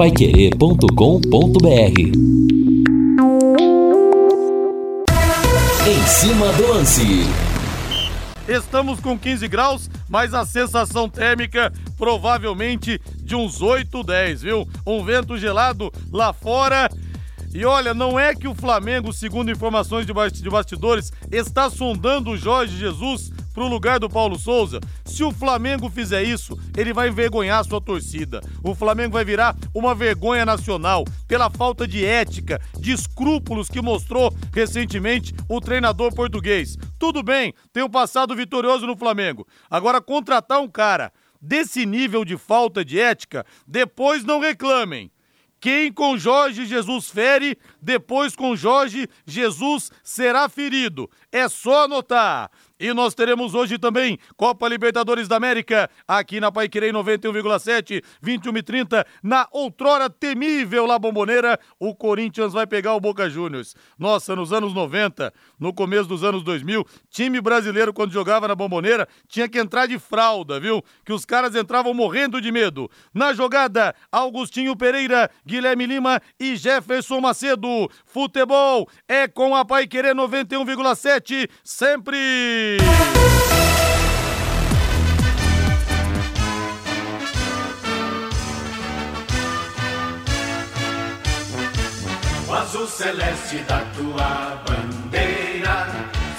paiquerê.com.br. Em cima do lance. Estamos com 15 graus, mas a sensação térmica provavelmente de uns 8-10, viu? Um vento gelado lá fora. E olha, não é que o Flamengo, segundo informações de bastidores, está sondando o Jorge Jesus para o lugar do Paulo Souza. Se o Flamengo fizer isso, ele vai envergonhar a sua torcida. O Flamengo vai virar uma vergonha nacional pela falta de ética, de escrúpulos que mostrou recentemente o treinador português. Tudo bem, tem um passado vitorioso no Flamengo. Agora, contratar um cara desse nível de falta de ética, depois não reclamem. Quem com Jorge Jesus fere, depois com Jorge Jesus será ferido. É só anotar. E nós teremos hoje também Copa Libertadores da América, aqui na Paiquirei 91,7, 21h30, na outrora temível La Bombonera, o Corinthians vai pegar o Boca Juniors. Nossa, nos anos 90, no começo dos anos 2000, time brasileiro quando jogava na Bombonera, tinha que entrar de fralda, viu? Que os caras entravam morrendo de medo. Na jogada, Augustinho Pereira, Guilherme Lima e Jefferson Macedo. Futebol é com a Paiquerê 91,7, sempre... O azul celeste da tua bandeira,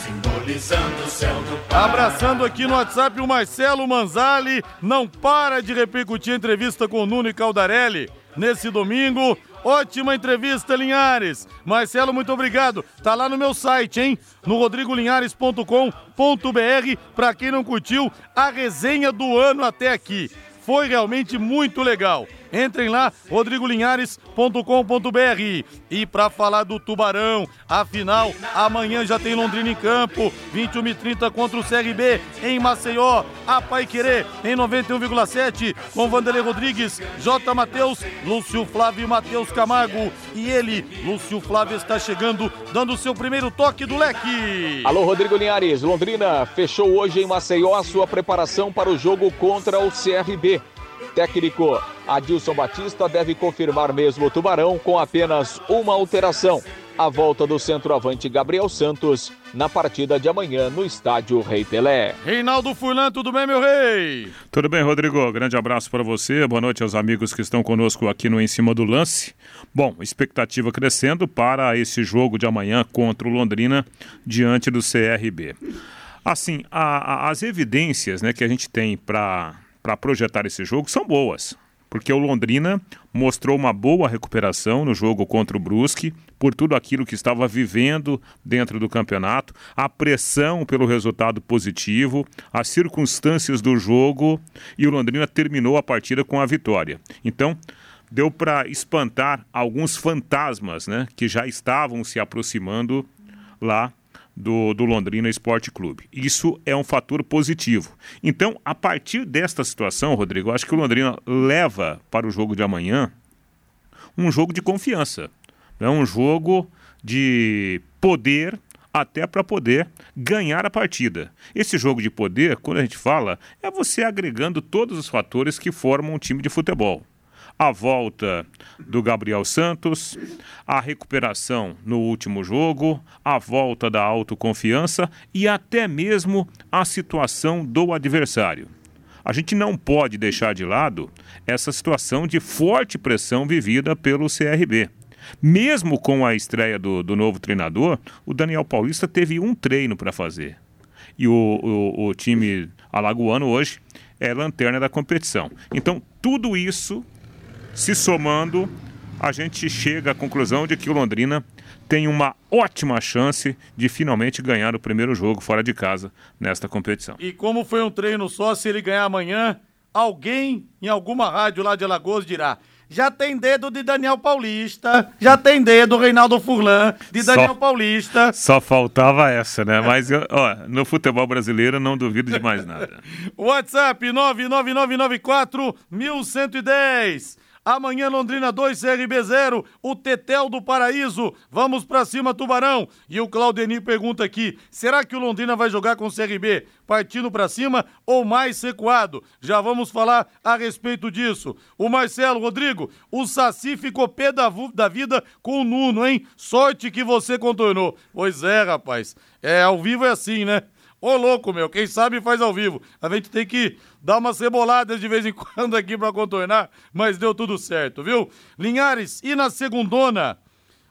simbolizando o céu do Pará. Abraçando aqui no WhatsApp o Marcelo Manzali, não para de repercutir a entrevista com o Nuno e Caldarelli nesse domingo. Ótima entrevista, Linhares. Marcelo, muito obrigado. Tá lá no meu site, hein? No rodrigolinhares.com.br. Pra quem não curtiu, a resenha do ano até aqui. Foi realmente muito legal. Entrem lá, rodrigolinhares.com.br. E para falar do Tubarão, afinal, amanhã já tem Londrina em campo, 21h30 contra o CRB em Maceió, a Paiquerê em 91,7, com Vanderlei Rodrigues, J. Matheus, Lúcio Flávio e Matheus Camargo. E ele, Lúcio Flávio, está chegando, dando o seu primeiro toque do leque. Alô, Rodrigo Linhares, Londrina fechou hoje em Maceió a sua preparação para o jogo contra o CRB. Técnico Adilson Batista deve confirmar mesmo o Tubarão com apenas uma alteração. A volta do centroavante Gabriel Santos na partida de amanhã no Estádio Rei Pelé. Reinaldo Furlan, tudo bem, meu rei? Tudo bem, Rodrigo. Grande abraço para você. Boa noite aos amigos que estão conosco aqui no Em Cima do Lance. Bom, expectativa crescendo para esse jogo de amanhã contra o Londrina diante do CRB. Assim, as evidências, né, que a gente tem para projetar esse jogo são boas, porque o Londrina mostrou uma boa recuperação no jogo contra o Brusque, por tudo aquilo que estava vivendo dentro do campeonato, a pressão pelo resultado positivo, as circunstâncias do jogo, e o Londrina terminou a partida com a vitória. Então, deu para espantar alguns fantasmas, né, que já estavam se aproximando lá do Londrina Esporte Clube. Isso é um fator positivo. Então, a partir desta situação, Rodrigo, acho que o Londrina leva para o jogo de amanhã um jogo de confiança, né? Um jogo de poder, até para poder ganhar a partida. Esse jogo de poder, quando a gente fala, é você agregando todos os fatores que formam um time de futebol. A volta do Gabriel Santos, a recuperação no último jogo, a volta da autoconfiança e até mesmo a situação do adversário. A gente não pode deixar de lado essa situação de forte pressão vivida pelo CRB. Mesmo com a estreia do novo treinador, o Daniel Paulista teve um treino para fazer. E o time alagoano hoje é lanterna da competição. Então, tudo isso se somando, a gente chega à conclusão de que o Londrina tem uma ótima chance de finalmente ganhar o primeiro jogo fora de casa nesta competição. E como foi um treino só, se ele ganhar amanhã, alguém em alguma rádio lá de Alagoas dirá: já tem dedo de Daniel Paulista, já tem dedo Reinaldo Furlan, de Daniel Paulista. Só faltava essa, né? Mas, ó, no futebol brasileiro, não duvido de mais nada. WhatsApp 99994-1110. Amanhã Londrina 2, CRB 0, o Tetel do Paraíso, vamos pra cima Tubarão. E o Claudenir pergunta aqui, será que o Londrina vai jogar com o CRB partindo pra cima ou mais recuado? Já vamos falar a respeito disso. O Marcelo Rodrigo, o Saci ficou pé da vida com o Nuno, hein? Sorte que você contornou. Pois é, rapaz, ao vivo é assim, né? Ô louco, meu, quem sabe faz ao vivo. A gente tem que dar umas ceboladas de vez em quando aqui pra contornar, mas deu tudo certo, viu? Linhares, e na segundona,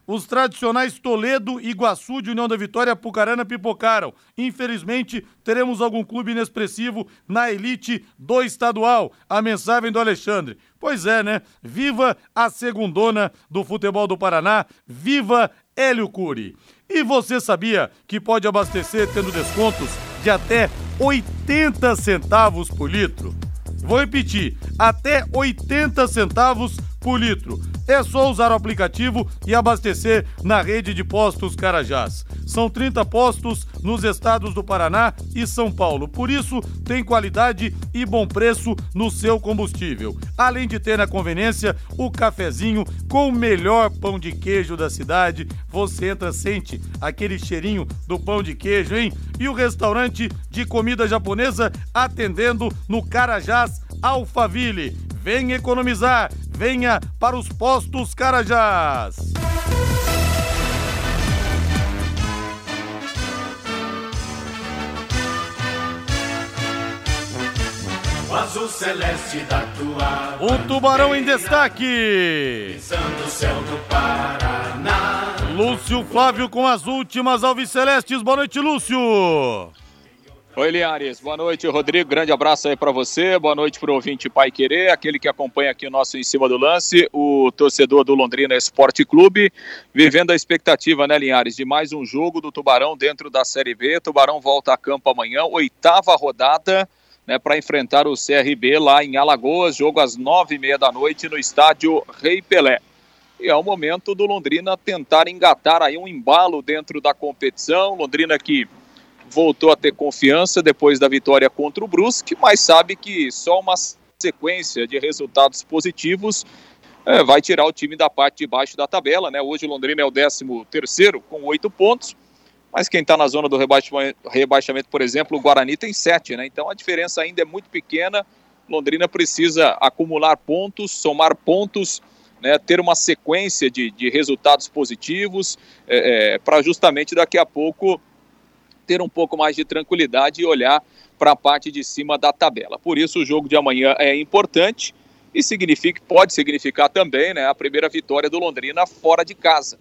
os tradicionais Toledo, Iguaçu de União da Vitória, Apucarana pipocaram. Infelizmente, teremos algum clube inexpressivo na elite do estadual. A mensagem do Alexandre. Pois é, né? Viva a segundona do futebol do Paraná, viva Hélio Cury. E você sabia que pode abastecer tendo descontos de até 80 centavos por litro? Vou repetir, até 80 centavos por litro. É só usar o aplicativo e abastecer na rede de postos Carajás. São 30 postos nos estados do Paraná e São Paulo. Por isso, tem qualidade e bom preço no seu combustível. Além de ter na conveniência o cafezinho com o melhor pão de queijo da cidade. Você entra, sente aquele cheirinho do pão de queijo, hein? E o restaurante de comida japonesa atendendo no Carajás Alphaville. Venha economizar, venha para os postos Carajás. O azul celeste da tua bandeira, o Tubarão em destaque. Pisando o céu do Paraná. Lúcio Flávio com as últimas alvicelestes. Boa noite, Lúcio. Oi, Linhares. Boa noite, Rodrigo. Grande abraço aí pra você. Boa noite pro ouvinte Paiquerê, aquele que acompanha aqui o nosso Em Cima do Lance, o torcedor do Londrina Esporte Clube, vivendo a expectativa, né, Linhares, de mais um jogo do Tubarão dentro da Série B. Tubarão volta a campo amanhã, 8ª rodada, né, para enfrentar o CRB lá em Alagoas, jogo às 21h30 no Estádio Rei Pelé. E é o momento do Londrina tentar engatar aí um embalo dentro da competição. Londrina que voltou a ter confiança depois da vitória contra o Brusque, mas sabe que só uma sequência de resultados positivos vai tirar o time da parte de baixo da tabela, né? Hoje o Londrina é o 13º com 8 pontos, mas quem está na zona do rebaixamento, por exemplo, o Guarani tem 7, né? Então a diferença ainda é muito pequena. Londrina precisa acumular pontos, somar pontos, né, ter uma sequência de resultados positivos para justamente daqui a pouco ter um pouco mais de tranquilidade e olhar para a parte de cima da tabela. Por isso o jogo de amanhã é importante e pode significar também, né, a primeira vitória do Londrina fora de casa.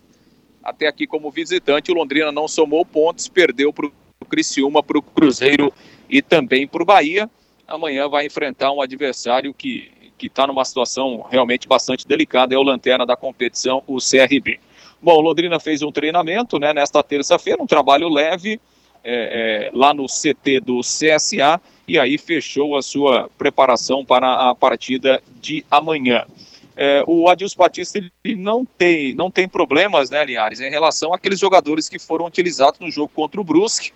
Até aqui como visitante o Londrina não somou pontos, perdeu para o Criciúma, para o Cruzeiro e também para o Bahia. Amanhã vai enfrentar um adversário que está numa situação realmente bastante delicada, é o lanterna da competição, o CRB. Bom, o Londrina fez um treinamento, né, nesta terça-feira, um trabalho leve, lá no CT do CSA, e aí fechou a sua preparação para a partida de amanhã. O Adilson Batista ele não tem problemas, né, Linhares, em relação àqueles jogadores que foram utilizados no jogo contra o Brusque.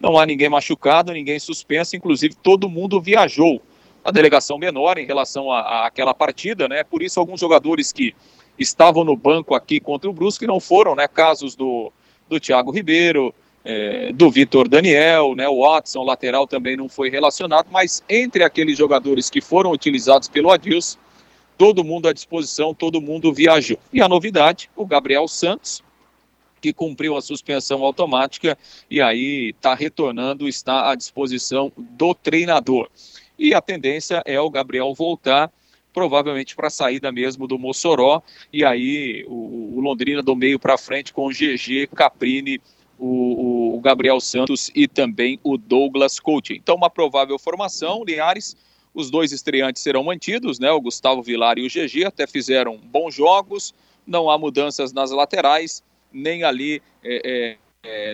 Não há ninguém machucado, ninguém suspenso, inclusive todo mundo viajou, a delegação menor em relação àquela partida, né? Por isso alguns jogadores que estavam no banco aqui contra o Brusque não foram, né? Casos do Thiago Ribeiro, do Vitor Daniel, né, o Watson, lateral, também não foi relacionado, mas entre aqueles jogadores que foram utilizados pelo Adilson, todo mundo à disposição, todo mundo viajou. E a novidade, o Gabriel Santos, que cumpriu a suspensão automática e aí está retornando, está à disposição do treinador. E a tendência é o Gabriel voltar, provavelmente para a saída mesmo do Mossoró, e aí o Londrina do meio para frente com o Gegê Caprini, o Gabriel Santos e também o Douglas Coutinho. Então, uma provável formação, Linhares, os dois estreantes serão mantidos, né? O Gustavo Vilar e o Gegê até fizeram bons jogos, não há mudanças nas laterais, nem ali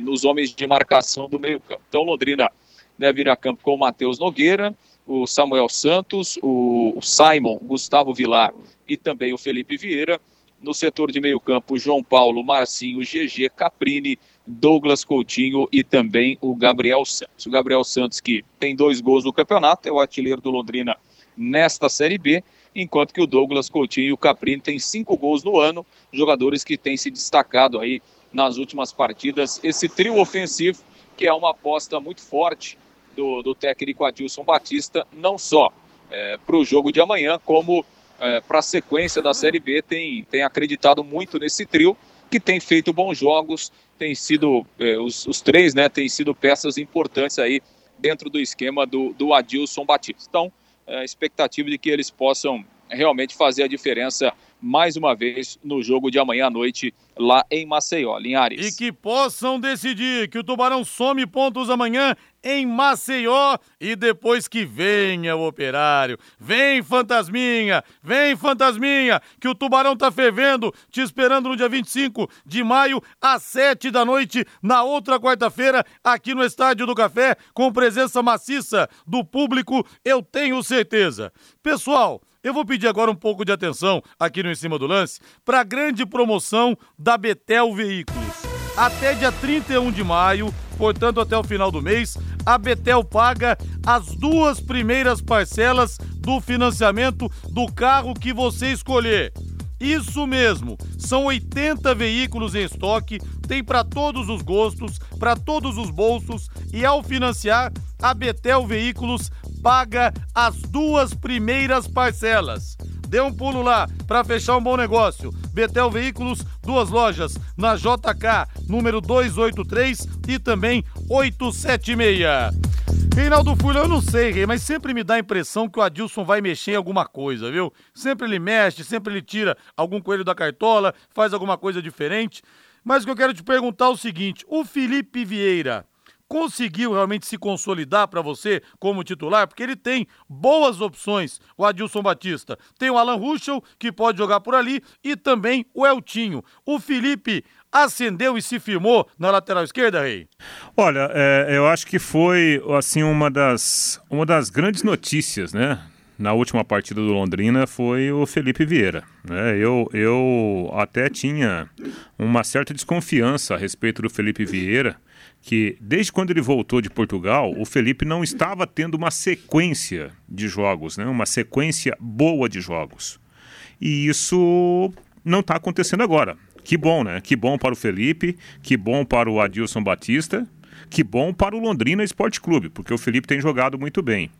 nos homens de marcação do meio campo. Então, Londrina deve ir a campo com o Matheus Nogueira, o Samuel Santos, o Simon, Gustavo Vilar e também o Felipe Vieira. No setor de meio campo, João Paulo, Marcinho, Gegê Caprini, Douglas Coutinho e também o Gabriel Santos. O Gabriel Santos, que tem 2 gols no campeonato, é o artilheiro do Londrina nesta Série B, enquanto que o Douglas Coutinho e o Caprini têm 5 gols no ano, jogadores que têm se destacado aí nas últimas partidas. Esse trio ofensivo, que é uma aposta muito forte do técnico Adilson Batista, não só para o jogo de amanhã, como para a sequência da Série B, tem acreditado muito nesse trio, que tem feito bons jogos, tem sido, os três, né, tem sido peças importantes aí dentro do esquema do Adilson Batista. Então, expectativa de que eles possam realmente fazer a diferença mais uma vez no jogo de amanhã à noite lá em Maceió, Linhares. E que possam decidir, que o Tubarão some pontos amanhã em Maceió e depois que venha o Operário. Vem Fantasminha, que o Tubarão tá fervendo, te esperando no dia 25 de maio, às 19h, na outra quarta-feira, aqui no Estádio do Café, com presença maciça do público, eu tenho certeza. Pessoal, eu vou pedir agora um pouco de atenção aqui no Em Cima do Lance para a grande promoção da Betel Veículos. Até dia 31 de maio, portanto até o final do mês, a Betel paga as 2 primeiras parcelas do financiamento do carro que você escolher. Isso mesmo, são 80 veículos em estoque, tem para todos os gostos, para todos os bolsos, e ao financiar, a Betel Veículos paga as 2 primeiras parcelas. Dê um pulo lá para fechar um bom negócio. Betel Veículos, 2 lojas, na JK, número 283 e também 876. Reinaldo Furlan, eu não sei, Rei, mas sempre me dá a impressão que o Adilson vai mexer em alguma coisa, viu? Sempre ele mexe, sempre ele tira algum coelho da cartola, faz alguma coisa diferente. Mas o que eu quero te perguntar é o seguinte, o Felipe Vieira conseguiu realmente se consolidar para você como titular? Porque ele tem boas opções, o Adilson Batista. Tem o Alan Ruschel, que pode jogar por ali, e também o Eltinho. O Felipe ascendeu e se firmou na lateral esquerda, Rei? Olha, eu acho que foi assim, uma das grandes notícias, né? Na última partida do Londrina foi o Felipe Vieira, né? Eu até tinha uma certa desconfiança a respeito do Felipe Vieira, que desde quando ele voltou de Portugal, o Felipe não estava tendo uma sequência de jogos, né? Uma sequência boa de jogos. E isso não está acontecendo agora. Que bom, né? Que bom para o Felipe, que bom para o Adilson Batista, que bom para o Londrina Esporte Clube, porque o Felipe tem jogado muito bem.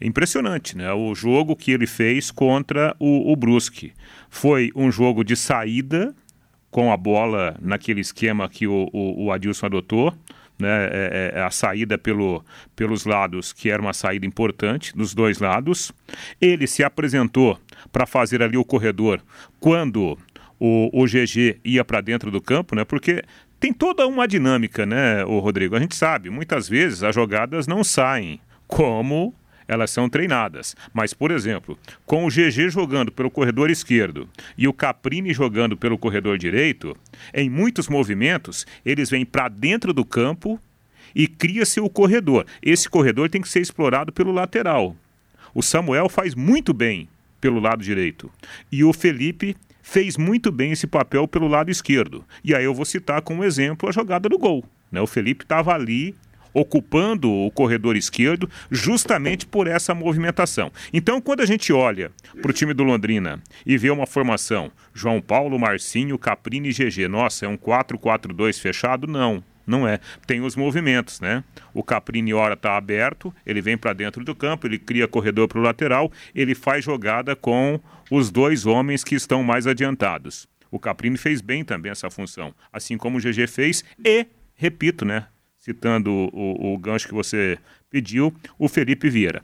Impressionante, né? O jogo que ele fez contra o Brusque. Foi um jogo de saída, com a bola naquele esquema que o Adilson adotou, né? A saída pelos lados, que era uma saída importante, dos dois lados. Ele se apresentou para fazer ali o corredor quando o Gegê ia para dentro do campo, né? Porque tem toda uma dinâmica, né, o Rodrigo? A gente sabe, muitas vezes as jogadas não saem como elas são treinadas. Mas, por exemplo, com o Gegê jogando pelo corredor esquerdo e o Caprini jogando pelo corredor direito, em muitos movimentos eles vêm para dentro do campo e cria-se o corredor. Esse corredor tem que ser explorado pelo lateral. O Samuel faz muito bem pelo lado direito e o Felipe fez muito bem esse papel pelo lado esquerdo. E aí eu vou citar como exemplo a jogada do gol, né? O Felipe estava ali ocupando o corredor esquerdo justamente por essa movimentação. Então, quando a gente olha para o time do Londrina e vê uma formação João Paulo, Marcinho, Caprini e Gegê, nossa, é um 4-4-2 fechado? Não. Não é. Tem os movimentos, né? O Caprini, ora, está aberto, ele vem para dentro do campo, ele cria corredor para o lateral, ele faz jogada com os dois homens que estão mais adiantados. O Caprini fez bem também essa função, assim como o Gegê fez e, repito, né? Citando o gancho que você pediu, o Felipe Vieira.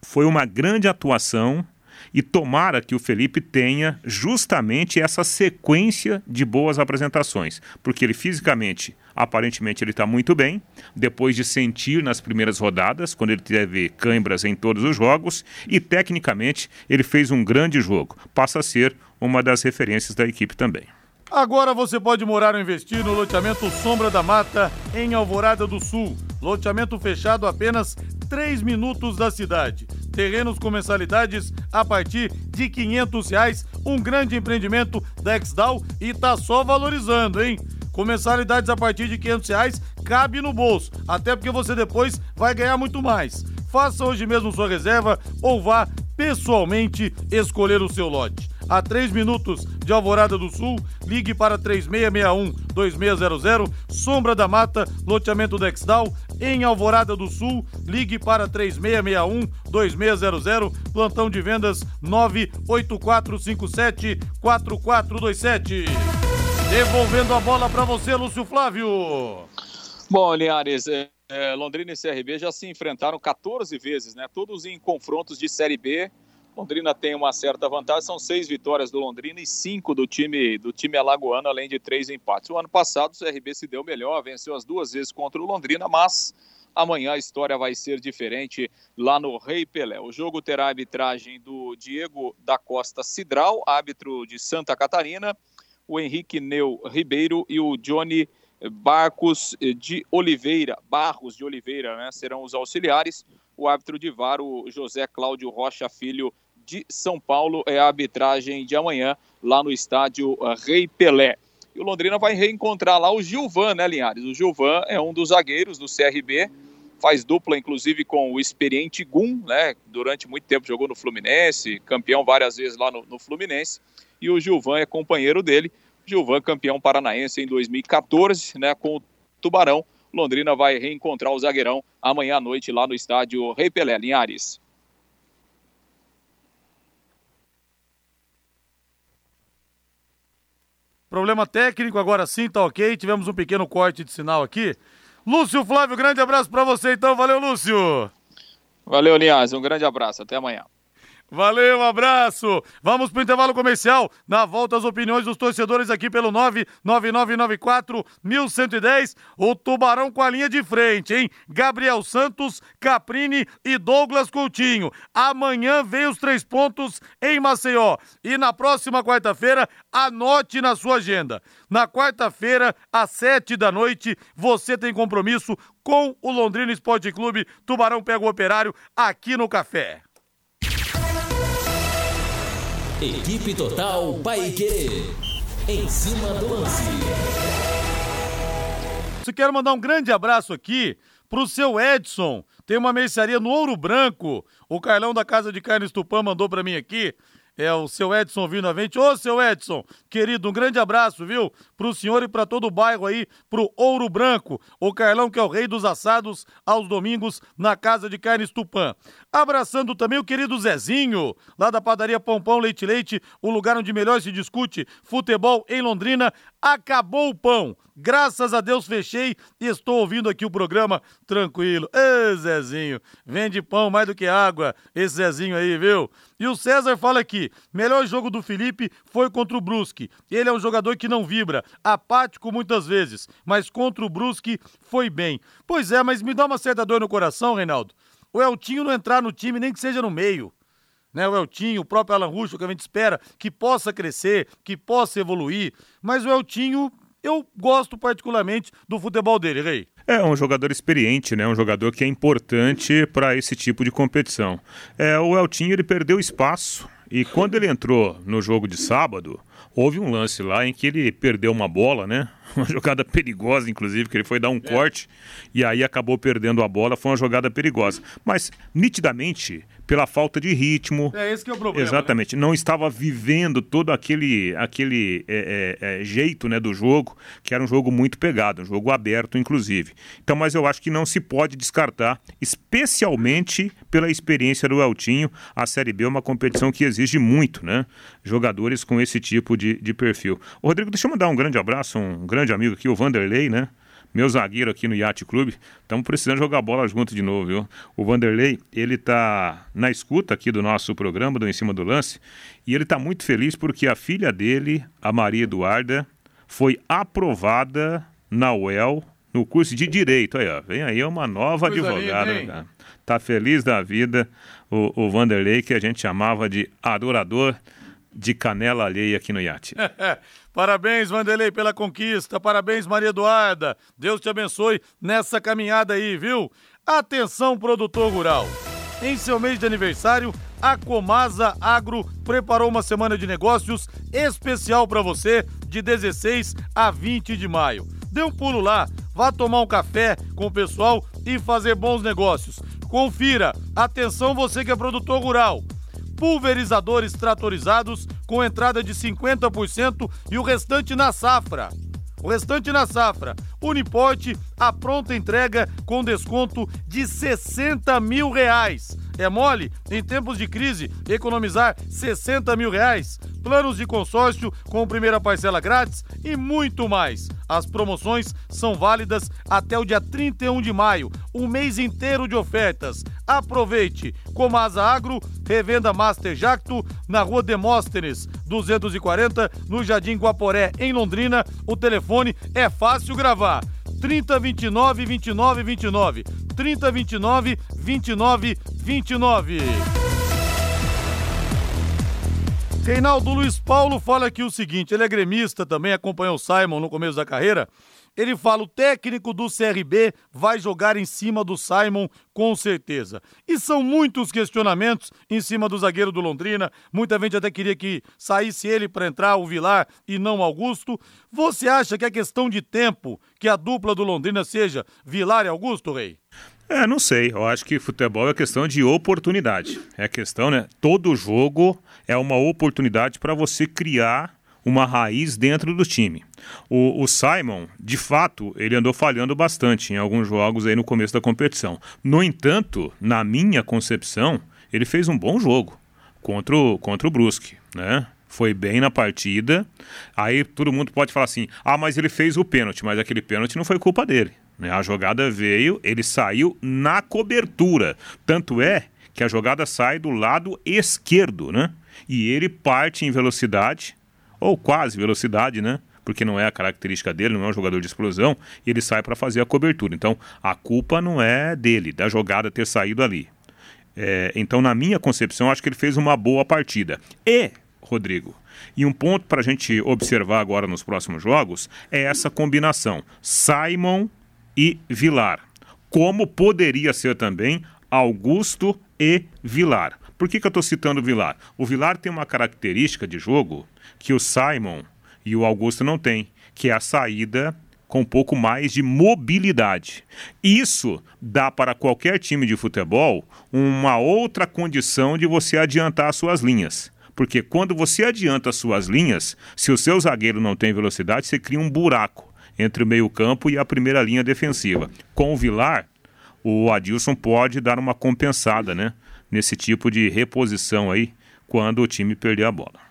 Foi uma grande atuação e tomara que o Felipe tenha justamente essa sequência de boas apresentações, porque ele fisicamente, aparentemente ele está muito bem, depois de sentir nas primeiras rodadas, quando ele teve câimbras em todos os jogos, e tecnicamente ele fez um grande jogo, passa a ser uma das referências da equipe também. Agora você pode morar ou investir no loteamento Sombra da Mata, em Alvorada do Sul. Loteamento fechado a apenas 3 minutos da cidade. Terrenos com mensalidades a partir de R$500, um grande empreendimento da Exdal e tá só valorizando, hein? Com mensalidades a partir de R$500, cabe no bolso, até porque você depois vai ganhar muito mais. Faça hoje mesmo sua reserva ou vá pessoalmente escolher o seu lote. A 3 minutos de Alvorada do Sul, ligue para 3661-2600, Sombra da Mata, loteamento Dexdal, em Alvorada do Sul, ligue para 3661-2600, plantão de vendas 98457-4427. Devolvendo a bola para você, Lúcio Flávio. Bom, Linhares, Londrina e CRB já se enfrentaram 14 vezes, né? Todos em confrontos de Série B. Londrina tem uma certa vantagem, são 6 vitórias do Londrina e 5 do time alagoano, além de 3 empates. O ano passado o CRB se deu melhor, venceu as 2 vezes contra o Londrina, mas amanhã a história vai ser diferente lá no Rei Pelé. O jogo terá a arbitragem do Diego da Costa Cidral, árbitro de Santa Catarina, o Henrique Neu Ribeiro e o Johnny Barros de Oliveira, né? Serão os auxiliares. O árbitro de VAR, o José Cláudio Rocha Filho, de São Paulo, é a arbitragem de amanhã lá no estádio Rei Pelé. E o Londrina vai reencontrar lá o Gilvan, né, Linhares? O Gilvan é um dos zagueiros do CRB, faz dupla inclusive com o experiente Gum, né? Durante muito tempo jogou no Fluminense, campeão várias vezes lá no Fluminense, e o Gilvan é companheiro dele. Gilvan, campeão paranaense em 2014, né, com o Tubarão. Londrina vai reencontrar o zagueirão amanhã à noite lá no estádio Rei Pelé. Linhares. Problema técnico, agora sim, tá ok. Tivemos um pequeno corte de sinal aqui. Lúcio Flávio, grande abraço pra você então. Valeu, Lúcio. Valeu, Linhares. Um grande abraço. Até amanhã. Valeu, um abraço. Vamos pro intervalo comercial. Na volta, as opiniões dos torcedores aqui pelo 99994-1110. O Tubarão com a linha de frente, hein? Gabriel Santos, Caprini e Douglas Coutinho. Amanhã vem os 3 pontos em Maceió. E na próxima quarta-feira, anote na sua agenda. Na quarta-feira, às 7 da noite, você tem compromisso com o Londrina Esporte Clube. Tubarão pega o Operário aqui no Café. Equipe Total Paiquerê, em cima do lance. Eu quero mandar um grande abraço aqui pro seu Edson, tem uma mercearia no Ouro Branco, o Carlão da Casa de Carne Estupã mandou pra mim aqui, é o seu Edson vindo à frente. Ô, seu Edson, querido, um grande abraço, viu, pro senhor e pra todo o bairro aí, pro Ouro Branco, o Carlão que é o rei dos assados aos domingos na Casa de Carne Estupã. Abraçando também o querido Zezinho, lá da padaria Pompão Leite Leite, o lugar onde melhor se discute futebol em Londrina. Acabou o pão, graças a Deus fechei e estou ouvindo aqui o programa tranquilo. Ê, Zezinho, vende pão mais do que água, esse Zezinho aí, viu? E o César fala aqui, melhor jogo do Felipe foi contra o Brusque. Ele é um jogador que não vibra, apático muitas vezes, mas contra o Brusque foi bem. Pois é, mas me dá uma certa dor no coração, Reinaldo. O Eltinho não entrar no time, nem que seja no meio, né? O Eltinho, o próprio Alan Russo, que a gente espera que possa crescer, que possa evoluir, mas o Eltinho, eu gosto particularmente do futebol dele, Rei. É um jogador experiente, né? Um jogador que é importante para esse tipo de competição. O Eltinho, ele perdeu espaço, e quando ele entrou no jogo de sábado, houve um lance lá em que ele perdeu uma bola, né? Uma jogada perigosa, inclusive, que ele foi dar um corte e aí acabou perdendo a bola. Foi uma jogada perigosa. Mas, nitidamente, pela falta de ritmo... É esse que é o problema, exatamente. Né? Não estava vivendo todo aquele jeito, né, do jogo, que era um jogo muito pegado, um jogo aberto, inclusive. Então, mas eu acho que não se pode descartar, especialmente pela experiência do Eltinho. A Série B é uma competição que exige muito, né? Jogadores com esse tipo de perfil. Ô, Rodrigo, deixa eu mandar um grande abraço, um grande amigo aqui, o Vanderlei, né? Meu zagueiro aqui no Yacht Clube. Estamos precisando jogar bola junto de novo, viu? O Vanderlei, ele tá na escuta aqui do nosso programa, do Em Cima do Lance, e ele tá muito feliz porque a filha dele, a Maria Eduarda, foi aprovada na UEL no curso de Direito. Aí, ó, vem aí uma nova advogada. Aí, tá feliz da vida o Vanderlei, que a gente chamava de adorador de canela alheia aqui no Yacht. Parabéns, Vanderlei, pela conquista. Parabéns, Maria Eduarda. Deus te abençoe nessa caminhada aí, viu? Atenção, produtor rural. Em seu mês de aniversário, a Comasa Agro preparou uma semana de negócios especial para você de 16 a 20 de maio. Dê um pulo lá, vá tomar um café com o pessoal e fazer bons negócios. Confira. Atenção, você que é produtor rural. pulverizadores tratorizados com entrada de 50% e o restante na safra. Uniporte, a pronta entrega com desconto de R$60 mil. É mole? Em tempos de crise, economizar R$60 mil. Planos de consórcio com primeira parcela grátis e muito mais. As promoções são válidas até o dia 31 de maio. Um mês inteiro de ofertas. Aproveite! Comasa Agro, revenda Master Jacto na Rua Demóstenes, 240, no Jardim Guaporé, em Londrina. O telefone é fácil gravar. 3029-2929. 3029-2929. Reinaldo, Luiz Paulo fala aqui o seguinte, ele é gremista também, acompanhou o Simon no começo da carreira. Ele fala, o técnico do CRB vai jogar em cima do Simon com certeza. E são muitos questionamentos em cima do zagueiro do Londrina. Muita gente até queria que saísse ele para entrar o Vilar e não Augusto. Você acha que é questão de tempo que a dupla do Londrina seja Vilar e Augusto, Rei? Não sei. Eu acho que futebol é questão de oportunidade. É questão, né? Todo jogo é uma oportunidade para você criar uma raiz dentro do time. O Simon, de fato, ele andou falhando bastante em alguns jogos aí no começo da competição. No entanto, na minha concepção, ele fez um bom jogo contra o Brusque, né? Foi bem na partida. Aí todo mundo pode falar assim, mas ele fez o pênalti, mas aquele pênalti não foi culpa dele, né? A jogada veio, ele saiu na cobertura. Tanto é que a jogada sai do lado esquerdo, né? E ele parte em velocidade, ou quase velocidade, né? Porque não é a característica dele, não é um jogador de explosão, e ele sai para fazer a cobertura. Então, a culpa não é dele, da jogada ter saído ali. Então, na minha concepção, acho que ele fez uma boa partida. E, Rodrigo, e um ponto para a gente observar agora nos próximos jogos, é essa combinação, Simon e Vilar. Como poderia ser também Augusto e Vilar. Por que eu estou citando o Vilar? O Vilar tem uma característica de jogo que o Simon e o Augusto não têm, que é a saída com um pouco mais de mobilidade. Isso dá para qualquer time de futebol uma outra condição de você adiantar as suas linhas. Porque quando você adianta as suas linhas, se o seu zagueiro não tem velocidade, você cria um buraco entre o meio-campo e a primeira linha defensiva. Com o Vilar, o Adilson pode dar uma compensada, né? Nesse tipo de reposição aí, quando o time perder a bola.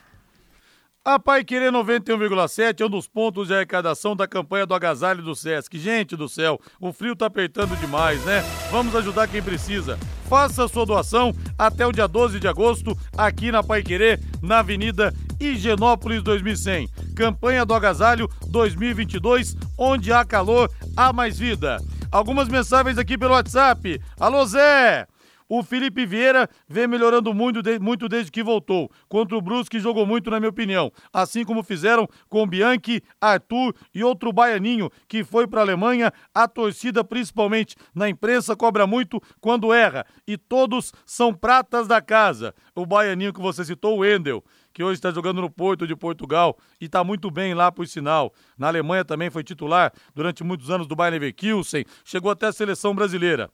A Paiquirei 91,7 é um dos pontos de arrecadação da campanha do agasalho do Sesc. Gente do céu, o frio tá apertando demais, né? Vamos ajudar quem precisa. Faça sua doação até o dia 12 de agosto, aqui na Paiquerê, na Avenida Higienópolis 2100. Campanha do Agasalho 2022, onde há calor, há mais vida. Algumas mensagens aqui pelo WhatsApp. Alô, Zé! O Felipe Vieira vem melhorando muito desde que voltou. Contra o Brusque jogou muito, na minha opinião. Assim como fizeram com Bianchi, Arthur e outro baianinho que foi para a Alemanha. A torcida, principalmente na imprensa, cobra muito quando erra. E todos são pratas da casa. O baianinho que você citou, o Wendel, que hoje está jogando no Porto de Portugal e está muito bem lá, por sinal. Na Alemanha também foi titular durante muitos anos do Bayer Leverkusen. Chegou até a seleção brasileira.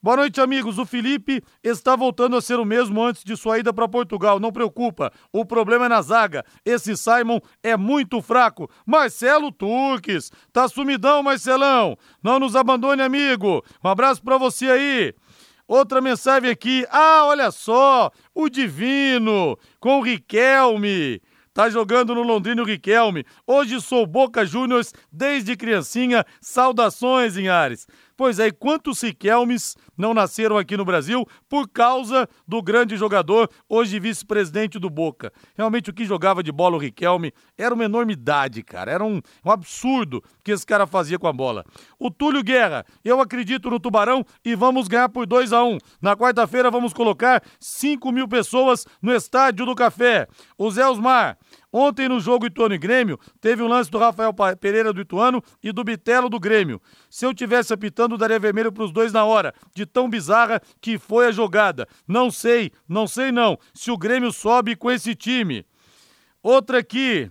Boa noite, amigos. O Felipe está voltando a ser o mesmo antes de sua ida para Portugal. Não preocupa, o problema é na zaga. Esse Simon é muito fraco. Marcelo Turques, tá sumidão, Marcelão. Não nos abandone, amigo. Um abraço para você aí. Outra mensagem aqui. Olha só, o Divino com o Riquelme. Tá jogando no Londrina o Riquelme. Hoje sou Boca Juniors desde criancinha. Saudações, Linhares. Pois é, e quantos Riquelmes não nasceram aqui no Brasil por causa do grande jogador, hoje vice-presidente do Boca. Realmente o que jogava de bola o Riquelme era uma enormidade, cara. Era um absurdo que esse cara fazia com a bola. O Túlio Guerra, eu acredito no Tubarão e vamos ganhar por 2-1. Na quarta-feira vamos colocar 5 mil pessoas no Estádio do Café. O Zé Osmar. Ontem no jogo Ituano e Grêmio, teve o lance do Rafael Pereira do Ituano e do Bitelo do Grêmio. Se eu tivesse apitando, daria vermelho para os dois na hora, de tão bizarra que foi a jogada. Não sei não, se o Grêmio sobe com esse time. Outra aqui,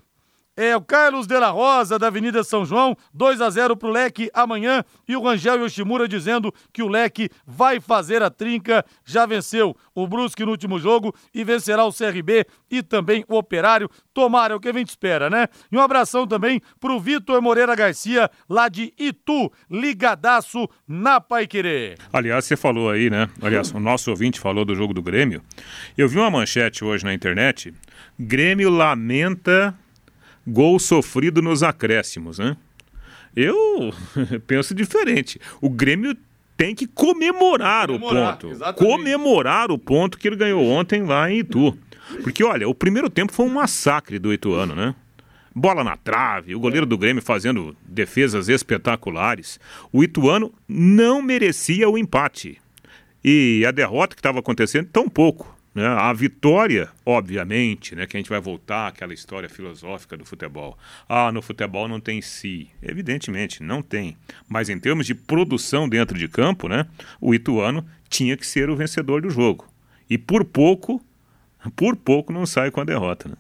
o Carlos de la Rosa, da Avenida São João, 2-0 pro Leque amanhã, e o Rangel Yoshimura dizendo que o Leque vai fazer a trinca, já venceu o Brusque no último jogo e vencerá o CRB e também o Operário. Tomara, é o que a gente espera, né? E um abração também pro Vitor Moreira Garcia, lá de Itu, ligadaço na Paiquerê. Aliás, você falou aí, né? Aliás, o nosso ouvinte falou do jogo do Grêmio. Eu vi uma manchete hoje na internet, Grêmio lamenta gol sofrido nos acréscimos, né? Eu penso diferente. O Grêmio tem que comemorar o ponto. Exatamente. Comemorar o ponto que ele ganhou ontem lá em Itu. Porque, olha, o primeiro tempo foi um massacre do Ituano, né? Bola na trave, o goleiro do Grêmio fazendo defesas espetaculares. O Ituano não merecia o empate. E a derrota que estava acontecendo, tão pouco. A vitória, obviamente, né, que a gente vai voltar àquela história filosófica do futebol. Ah, no futebol não tem si. Evidentemente, não tem. Mas em termos de produção dentro de campo, né, o Ituano tinha que ser o vencedor do jogo. E por pouco não sai com a derrota, né?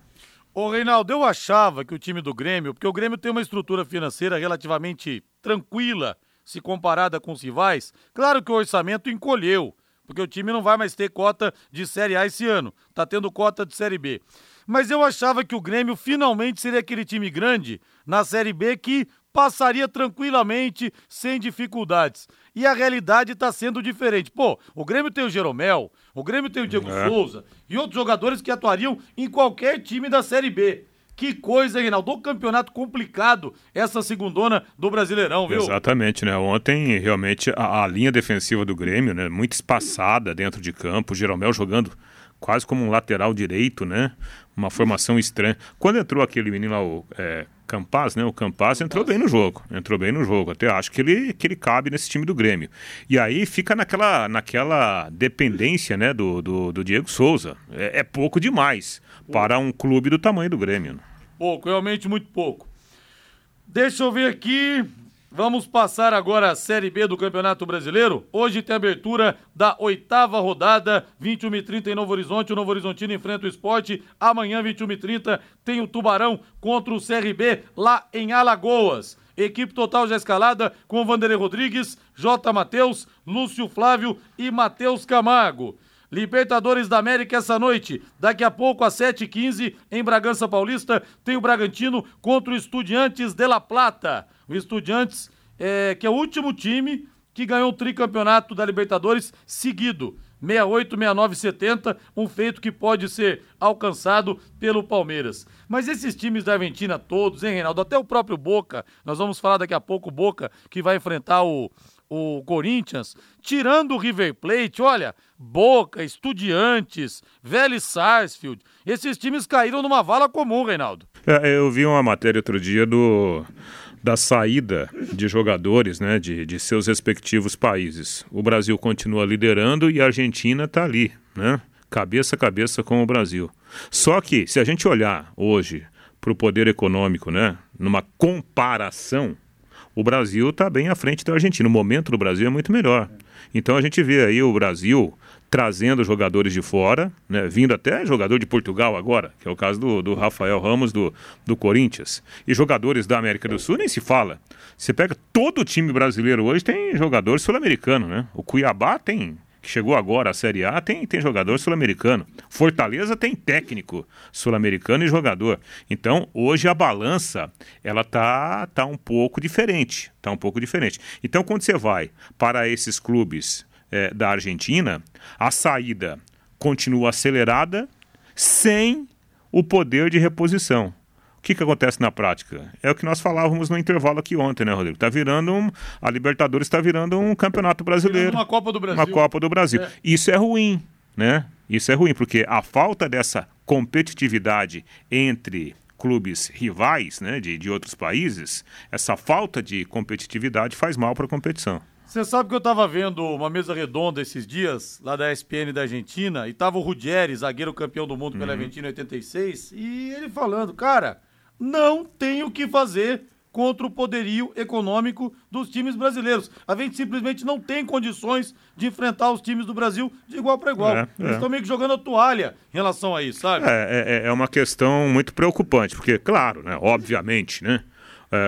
Ô Reinaldo, eu achava que o time do Grêmio, porque o Grêmio tem uma estrutura financeira relativamente tranquila, se comparada com os rivais, claro que o orçamento encolheu, porque o time não vai mais ter cota de Série A esse ano, tá tendo cota de Série B. Mas eu achava que o Grêmio finalmente seria aquele time grande na Série B que passaria tranquilamente, sem dificuldades. E a realidade tá sendo diferente. Pô, o Grêmio tem o Jeromel, o Grêmio tem o Diego Souza e outros jogadores que atuariam em qualquer time da Série B. Que coisa, Reinaldo, um campeonato complicado essa segundona do Brasileirão, viu? Exatamente, né? Ontem, realmente, a linha defensiva do Grêmio, né? Muito espaçada dentro de campo, o Jeromel jogando quase como um lateral direito, né? Uma formação estranha. Quando entrou aquele menino lá, Campaz, né? O Campaz entrou bem no jogo. Até acho que ele cabe nesse time do Grêmio. E aí fica naquela dependência, né? Do Diego Souza. É pouco demais para um clube do tamanho do Grêmio. Pouco, realmente muito pouco. Deixa eu ver aqui. Vamos passar agora a Série B do Campeonato Brasileiro. Hoje tem a abertura da 8ª rodada, 21h30 em Novo Horizonte. O Novo Horizontino enfrenta o Sport. Amanhã, 21h30, tem o Tubarão contra o CRB lá em Alagoas. Equipe total já escalada com Vanderlei Rodrigues, J. Matheus, Lúcio Flávio e Matheus Camargo. Libertadores da América essa noite, daqui a pouco às 7h15 em Bragança Paulista, tem o Bragantino contra o Estudiantes de La Plata. O Estudiantes, que é o último time que ganhou o tricampeonato da Libertadores seguido, 68, 69, 70, um feito que pode ser alcançado pelo Palmeiras. Mas esses times da Argentina todos, hein, Reinaldo? Até o próprio Boca, nós vamos falar daqui a pouco, o Boca que vai enfrentar o Corinthians, tirando o River Plate, olha, Boca, Estudiantes, Vélez Sarsfield, esses times caíram numa vala comum, Reinaldo. Eu vi uma matéria outro dia da saída de jogadores, né, de seus respectivos países. O Brasil continua liderando e a Argentina está ali, né, cabeça a cabeça com o Brasil. Só que, se a gente olhar hoje para o poder econômico, né, numa comparação, o Brasil está bem à frente da Argentina. O momento do Brasil é muito melhor. Então a gente vê aí o Brasil trazendo jogadores de fora, né, vindo até jogador de Portugal agora, que é o caso do Rafael Ramos, do Corinthians. E jogadores da América do Sul nem se fala. Você pega todo o time brasileiro hoje, tem jogador sul-americano, né? O Cuiabá tem, que chegou agora à Série A, tem jogador sul-americano. Fortaleza tem técnico sul-americano e jogador. Então, hoje a balança, ela tá um pouco diferente, Então, quando você vai para esses clubes da Argentina, a saída continua acelerada, sem o poder de reposição. O que acontece na prática? É o que nós falávamos no intervalo aqui ontem, né, Rodrigo? A Libertadores está virando um campeonato brasileiro. Virando uma Copa do Brasil. Isso é ruim, né? Isso é ruim, porque a falta dessa competitividade entre clubes rivais, né, de outros países, essa falta de competitividade faz mal para a competição. Você sabe que eu estava vendo uma mesa redonda esses dias, lá da ESPN da Argentina, e tava o Ruggeri, zagueiro campeão do mundo pela Argentina em 86, e ele falando, cara, não tem o que fazer contra o poderio econômico dos times brasileiros. A gente simplesmente não tem condições de enfrentar os times do Brasil de igual para igual. Eles estão meio que jogando a toalha em relação a isso, sabe? É uma questão muito preocupante, porque, claro, né, obviamente, né?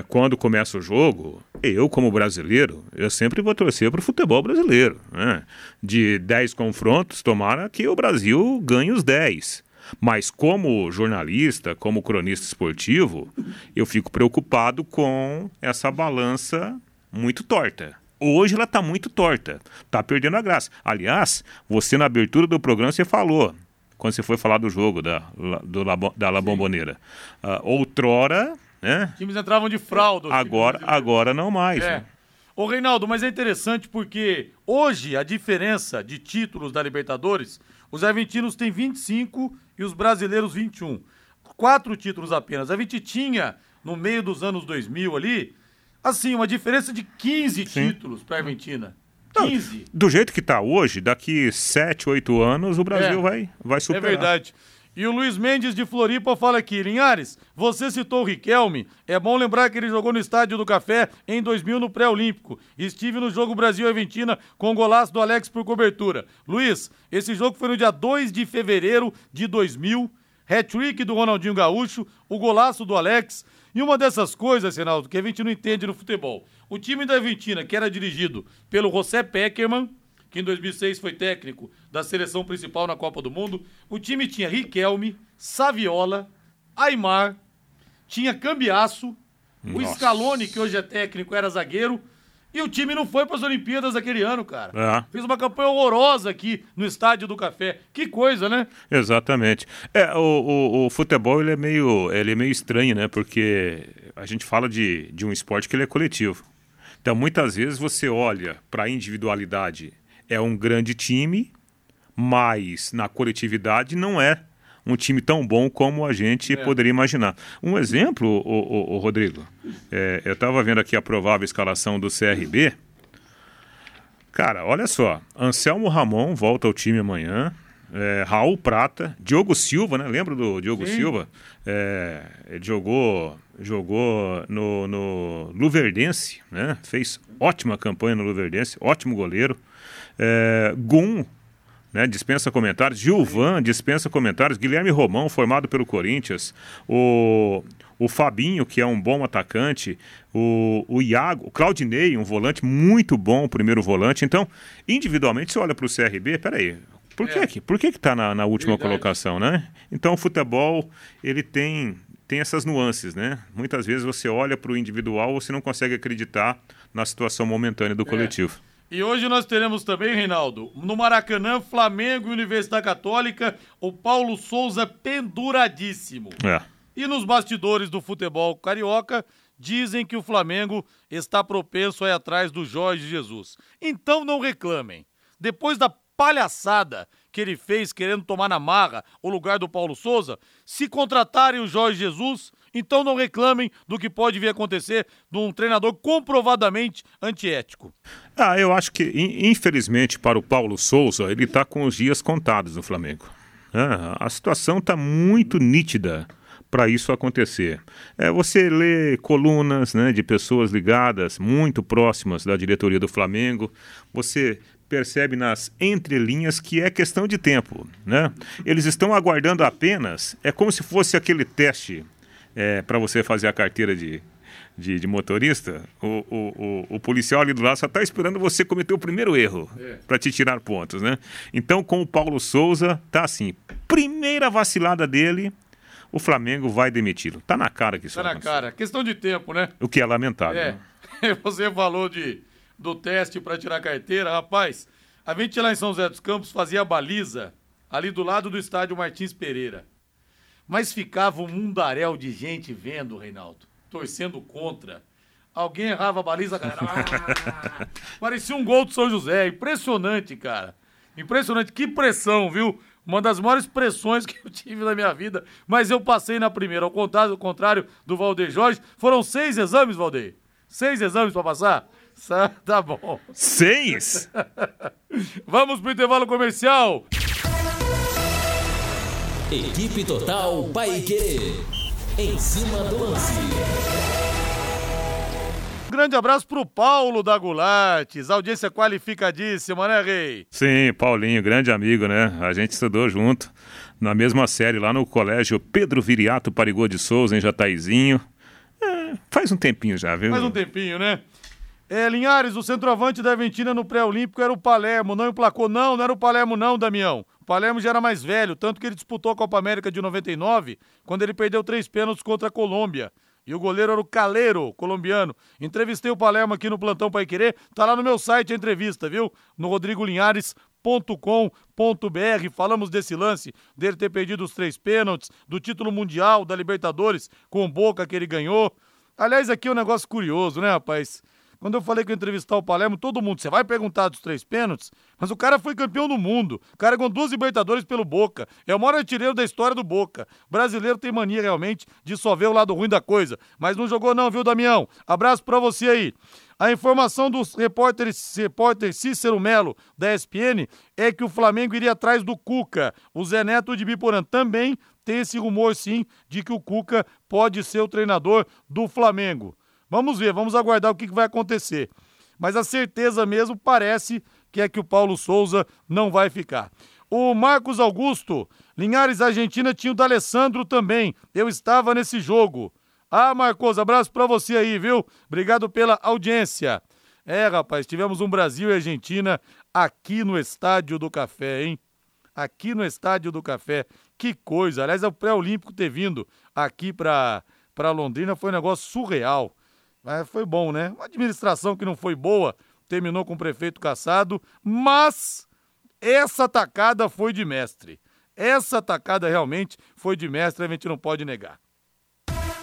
Quando começa o jogo, eu como brasileiro, eu sempre vou torcer para o futebol brasileiro, né? De 10 confrontos, tomara que o Brasil ganhe os 10. Mas como jornalista, como cronista esportivo, eu fico preocupado com essa balança muito torta. Hoje ela está muito torta, está perdendo a graça. Aliás, você na abertura do programa, você falou, quando você foi falar do jogo da La Bombonera, outrora... Né? Os times entravam de fralda. Agora não mais. É. Né? Ô Reinaldo, mas é interessante porque hoje a diferença de títulos da Libertadores, os argentinos têm 25 e os brasileiros 21. 4 títulos apenas. A gente tinha, no meio dos anos 2000 ali, assim, uma diferença de 15 títulos para a Argentina. Então, 15. Do jeito que está hoje, daqui 7, 8 anos o Brasil vai superar. É verdade. E o Luiz Mendes de Floripa fala aqui, Linhares, você citou o Riquelme, é bom lembrar que ele jogou no Estádio do Café em 2000 no pré-olímpico. Estive no jogo Brasil-Argentina com o golaço do Alex por cobertura. Luiz, esse jogo foi no dia 2 de fevereiro de 2000, hat-trick do Ronaldinho Gaúcho, o golaço do Alex. E uma dessas coisas, Reinaldo, que a gente não entende no futebol. O time da Argentina, que era dirigido pelo José Peckerman, que em 2006 foi técnico da seleção principal na Copa do Mundo, o time tinha Riquelme, Saviola, Aimar, tinha Cambiasso, o Scaloni, que hoje é técnico, era zagueiro, e o time não foi para as Olimpíadas daquele ano, cara. É. Fez uma campanha horrorosa aqui no Estádio do Café. Que coisa, né? Exatamente. O futebol ele é meio estranho, né? Porque a gente fala de um esporte que ele é coletivo. Então, muitas vezes você olha para a individualidade, é um grande time, mas na coletividade não é um time tão bom como a gente poderia imaginar. Um exemplo, o Rodrigo, eu estava vendo aqui a provável escalação do CRB. Cara, olha só, Anselmo Ramon volta ao time amanhã, Raul Prata, Diogo Silva, né? Lembra do Diogo Silva? Ele jogou no Luverdense, né? Fez ótima campanha no Luverdense, ótimo goleiro. Gum, né? Dispensa comentários. Gilvan, dispensa comentários. Guilherme Romão, formado pelo Corinthians. O Fabinho, que é um bom atacante. O Iago, o Claudinei, um volante muito bom, o primeiro volante. Então, individualmente, você olha para o CRB, peraí, por que está na última colocação, né? Então, o futebol, ele tem essas nuances, né? Muitas vezes você olha para o individual, você não consegue acreditar na situação momentânea do coletivo. E hoje nós teremos também, Reinaldo, no Maracanã, Flamengo e Universidade Católica, o Paulo Souza penduradíssimo. E nos bastidores do futebol carioca, dizem que o Flamengo está propenso a ir atrás do Jorge Jesus. Então não reclamem. Depois da palhaçada que ele fez querendo tomar na marra o lugar do Paulo Souza, se contratarem o Jorge Jesus, então não reclamem do que pode vir a acontecer de um treinador comprovadamente antiético. Eu acho que, infelizmente, para o Paulo Souza, ele está com os dias contados no Flamengo. A situação está muito nítida para isso acontecer. Você lê colunas, né, de pessoas ligadas, muito próximas da diretoria do Flamengo, você percebe nas entrelinhas que é questão de tempo, né? Eles estão aguardando apenas, é como se fosse aquele teste para você fazer a carteira de motorista, o policial ali do lado só está esperando você cometer o primeiro erro para te tirar pontos, né? Então, com o Paulo Souza, tá assim, primeira vacilada dele, o Flamengo vai demiti-lo. Tá na cara que isso. Tá na cara, questão de tempo, né? O que é lamentável. Né? Você falou do teste para tirar a carteira, rapaz, a gente lá em São José dos Campos fazia a baliza ali do lado do estádio Martins Pereira, mas ficava um mundaréu de gente vendo, Reinaldo, torcendo contra, alguém errava a baliza, galera, parecia um gol do São José, impressionante, cara, impressionante, que pressão, viu? Uma das maiores pressões que eu tive na minha vida, mas eu passei na primeira, ao contrário do Valdeir Jorge, foram 6 exames, Valdeir, 6 exames para passar? Tá bom. 6? Vamos pro intervalo comercial. Equipe Total Paiquerê. Em cima do lance. Grande abraço pro Paulo da Gulates, audiência qualificadíssima, né, Rei? Sim, Paulinho, grande amigo, né? A gente estudou junto na mesma série lá no colégio Pedro Viriato Parigô de Souza, em Jataizinho. É, faz um tempinho já, viu? Faz um tempinho, né? É, Linhares, o centroavante da Argentina no pré-olímpico era o Palermo, não emplacou, não era o Palermo não, Damião. O Palermo já era mais velho, tanto que ele disputou a Copa América de 99, quando ele perdeu 3 pênaltis contra a Colômbia. E o goleiro era o Calero, colombiano. Entrevistei o Palermo aqui no Plantão Paiquerê, tá lá no meu site a entrevista, viu? No rodrigolinhares.com.br. Falamos desse lance, dele ter perdido os 3 pênaltis, do título mundial da Libertadores, com o Boca que ele ganhou. Aliás, aqui é um negócio curioso, né, rapaz? Quando eu falei que eu ia entrevistar o Palermo, todo mundo, você vai perguntar dos 3 pênaltis? Mas o cara foi campeão do mundo, o cara ganhou 2 Libertadores pelo Boca, é o maior artilheiro da história do Boca. Brasileiro tem mania realmente de só ver o lado ruim da coisa, mas não jogou não, viu, Damião? Abraço pra você aí. A informação do repórter Cícero Melo, da ESPN, é que o Flamengo iria atrás do Cuca. O Zé Neto de Biporã também tem esse rumor, sim, de que o Cuca pode ser o treinador do Flamengo. Vamos ver, vamos aguardar o que vai acontecer. Mas a certeza mesmo parece que é que o Paulo Souza não vai ficar. O Marcos Augusto, Linhares, Argentina, tinha o D'Alessandro também. Eu estava nesse jogo. Ah, Marcos, abraço pra você aí, viu? Obrigado pela audiência. É, rapaz, tivemos um Brasil e Argentina aqui no Estádio do Café, hein? Aqui no Estádio do Café. Que coisa. Aliás, o pré-olímpico ter vindo aqui pra Londrina foi um negócio surreal. Mas foi bom, né? Uma administração que não foi boa, terminou com o prefeito cassado, mas essa tacada foi de mestre. Essa tacada realmente foi de mestre, a gente não pode negar.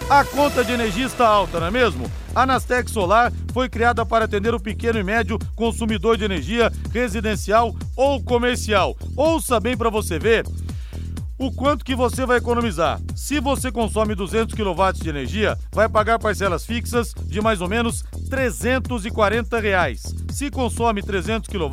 A conta de energia está alta, não é mesmo? A Nastec Solar foi criada para atender o pequeno e médio consumidor de energia residencial ou comercial. Ouça bem para você ver o quanto que você vai economizar. Se você consome 200 kW de energia, vai pagar parcelas fixas de mais ou menos R$340. Se consome 300 kW,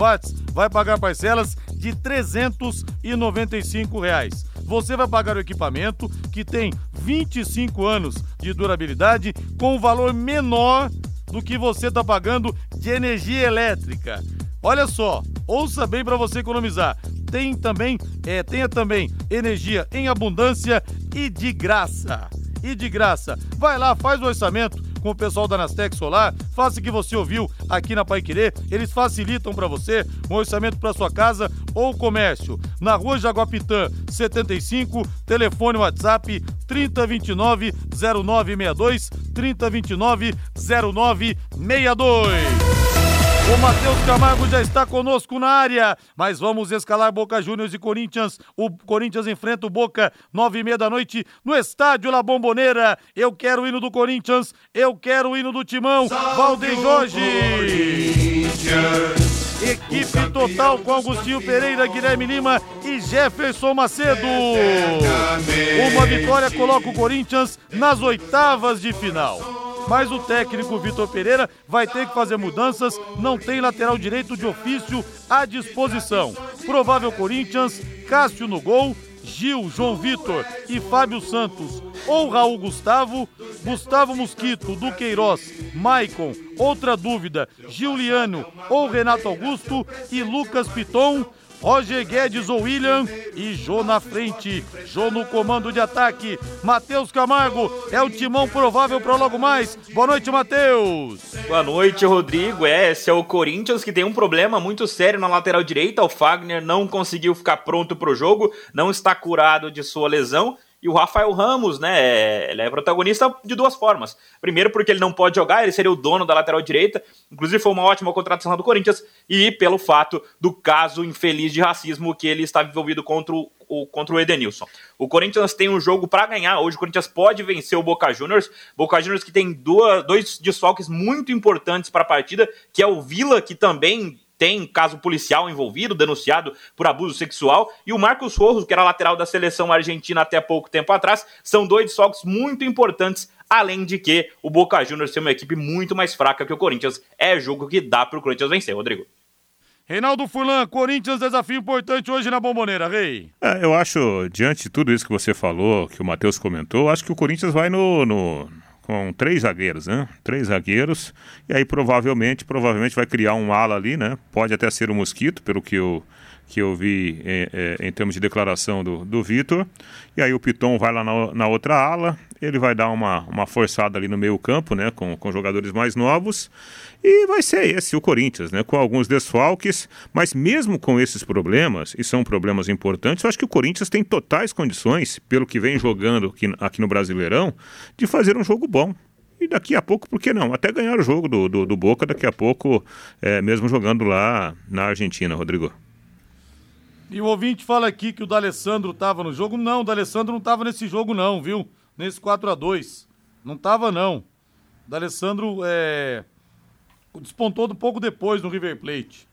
vai pagar parcelas de R$395. Você vai pagar o equipamento que tem 25 anos de durabilidade com um valor menor do que você está pagando de energia elétrica. Olha só, ouça bem para você economizar. Tenha também energia em abundância e de graça. E de graça. Vai lá, faz o orçamento com o pessoal da Nastec Solar, faça o que você ouviu aqui na Paiquerê, eles facilitam para você um orçamento para sua casa ou comércio. Na Rua Jaguapitã, 75, telefone WhatsApp 3029-0962, 3029-0962. O Matheus Camargo já está conosco na área, mas vamos escalar Boca Juniors e Corinthians. O Corinthians enfrenta o Boca 21h30 no Estádio La Bombonera. Eu quero o hino do Corinthians, eu quero o hino do Timão. Valdeir Jorge. Equipe total com Augustinho Pereira, Guilherme Lima e Jefferson Macedo. Uma vitória coloca o Corinthians nas 8ª de final. Mas o técnico Vitor Pereira vai ter que fazer mudanças, não tem lateral direito de ofício à disposição. Provável Corinthians, Cássio no gol, Gil, João Vitor e Fábio Santos ou Raul Gustavo, Gustavo Mosquito, Duqueiroz, Maicon, outra dúvida, Giuliano ou Renato Augusto e Lucas Piton, Roger Guedes ou William e Jô na frente, Jô no comando de ataque. Matheus Camargo é o Timão provável para logo mais. Boa noite, Matheus. Boa noite, Rodrigo. Esse é o Corinthians que tem um problema muito sério na lateral direita. O Fagner não conseguiu ficar pronto para o jogo, não está curado de sua lesão. E o Rafael Ramos, né, ele é protagonista de duas formas. Primeiro, porque ele não pode jogar, ele seria o dono da lateral direita. Inclusive, foi uma ótima contratação do Corinthians. E pelo fato do caso infeliz de racismo que ele estava envolvido contra o Edenilson. O Corinthians tem um jogo para ganhar. Hoje o Corinthians pode vencer o Boca Juniors. Boca Juniors que tem dois desfalques muito importantes para a partida, que é o Villa, que também tem caso policial envolvido, denunciado por abuso sexual, e o Marcos Rojo, que era lateral da seleção argentina até pouco tempo atrás, são dois desfalques muito importantes, além de que o Boca Juniors tem uma equipe muito mais fraca que o Corinthians. É jogo que dá pro Corinthians vencer, Rodrigo. Reinaldo Furlan, Corinthians, desafio importante hoje na Bombonera, Rei. Eu acho, diante de tudo isso que você falou, que o Matheus comentou, acho que o Corinthians vai no com três zagueiros, né? Três zagueiros, e aí provavelmente vai criar um ala ali, né? Pode até ser o Mosquito, pelo que eu vi em termos de declaração do Vitor, e aí o Piton vai lá na outra ala, ele vai dar uma forçada ali no meio campo, né, com jogadores mais novos, e vai ser esse o Corinthians, né, com alguns desfalques, mas mesmo com esses problemas, e são problemas importantes, eu acho que o Corinthians tem totais condições, pelo que vem jogando aqui no Brasileirão, de fazer um jogo bom. E daqui a pouco, por que não? Até ganhar o jogo do Boca daqui a pouco, mesmo jogando lá na Argentina, Rodrigo. E o ouvinte fala aqui que o D'Alessandro estava no jogo. Não, o D'Alessandro não estava nesse jogo não, viu? Nesse 4x2. Não estava não. O D'Alessandro despontou um pouco depois no River Plate.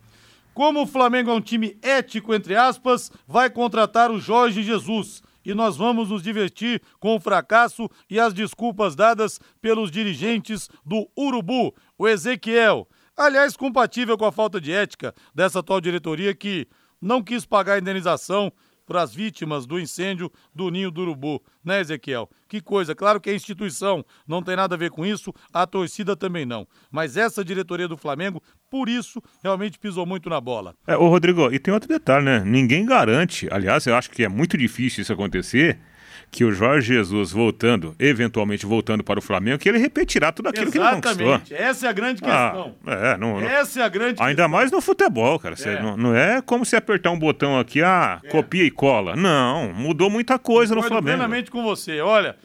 Como o Flamengo é um time ético, entre aspas, vai contratar o Jorge Jesus. E nós vamos nos divertir com o fracasso e as desculpas dadas pelos dirigentes do Urubu, o Ezequiel. Aliás, compatível com a falta de ética dessa atual diretoria que não quis pagar a indenização para as vítimas do incêndio do Ninho do Urubu, né, Ezequiel? Que coisa, claro que a instituição não tem nada a ver com isso, a torcida também não. Mas essa diretoria do Flamengo, por isso, realmente pisou muito na bola. Ô Rodrigo, e tem outro detalhe, né? Ninguém garante, aliás, eu acho que é muito difícil isso acontecer, que o Jorge Jesus eventualmente voltando para o Flamengo, que ele repetirá tudo aquilo. Exatamente. Que ele conquistou. Exatamente, essa é a grande questão. Essa é a grande questão. Ainda mais no futebol, cara. Não é como se apertar um botão aqui, copia e cola. Não, mudou muita coisa no Flamengo. Concordo plenamente com você. Olha,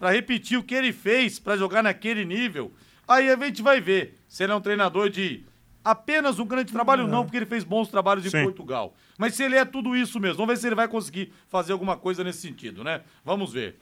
para repetir o que ele fez para jogar naquele nível, aí a gente vai ver se ele é um treinador de apenas um grande trabalho, não, porque ele fez bons trabalhos em Portugal. Mas se ele é tudo isso mesmo, vamos ver se ele vai conseguir fazer alguma coisa nesse sentido, né? Vamos ver.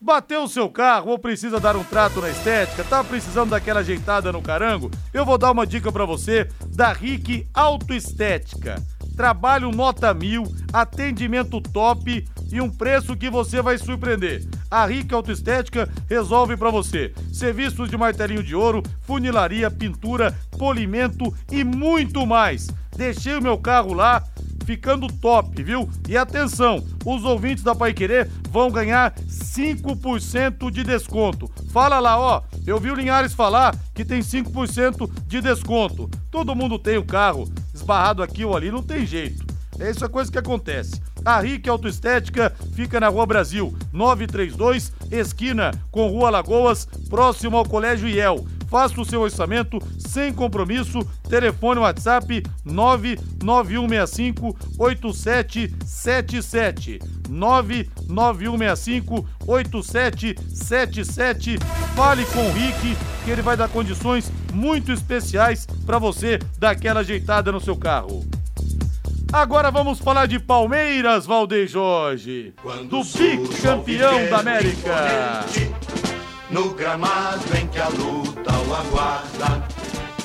Bateu o seu carro ou precisa dar um trato na estética? Tá precisando daquela ajeitada no carango? Eu vou dar uma dica pra você da Rick Autoestética. Trabalho nota 1000, atendimento top e um preço que você vai surpreender. A Rica Autoestética resolve para você. Serviços de martelinho de ouro, funilaria, pintura, polimento e muito mais. Deixei o meu carro lá, ficando top, viu? E atenção, os ouvintes da Paiquerê vão ganhar 5% de desconto. Fala lá, ó, eu vi o Linhares falar que tem 5% de desconto. Todo mundo tem o carro esbarrado aqui ou ali, não tem jeito. É isso, a coisa que acontece. A Rick Autoestética fica na Rua Brasil, 932, esquina com Rua Lagoas, próximo ao Colégio IEL. Faça o seu orçamento sem compromisso. Telefone WhatsApp 99165-8777. 99165-8777. Fale com o Rick, que ele vai dar condições muito especiais para você dar aquela ajeitada no seu carro. Agora vamos falar de Palmeiras, Valdeir Jorge, do bicampeão da América. No gramado em que a luta o aguarda.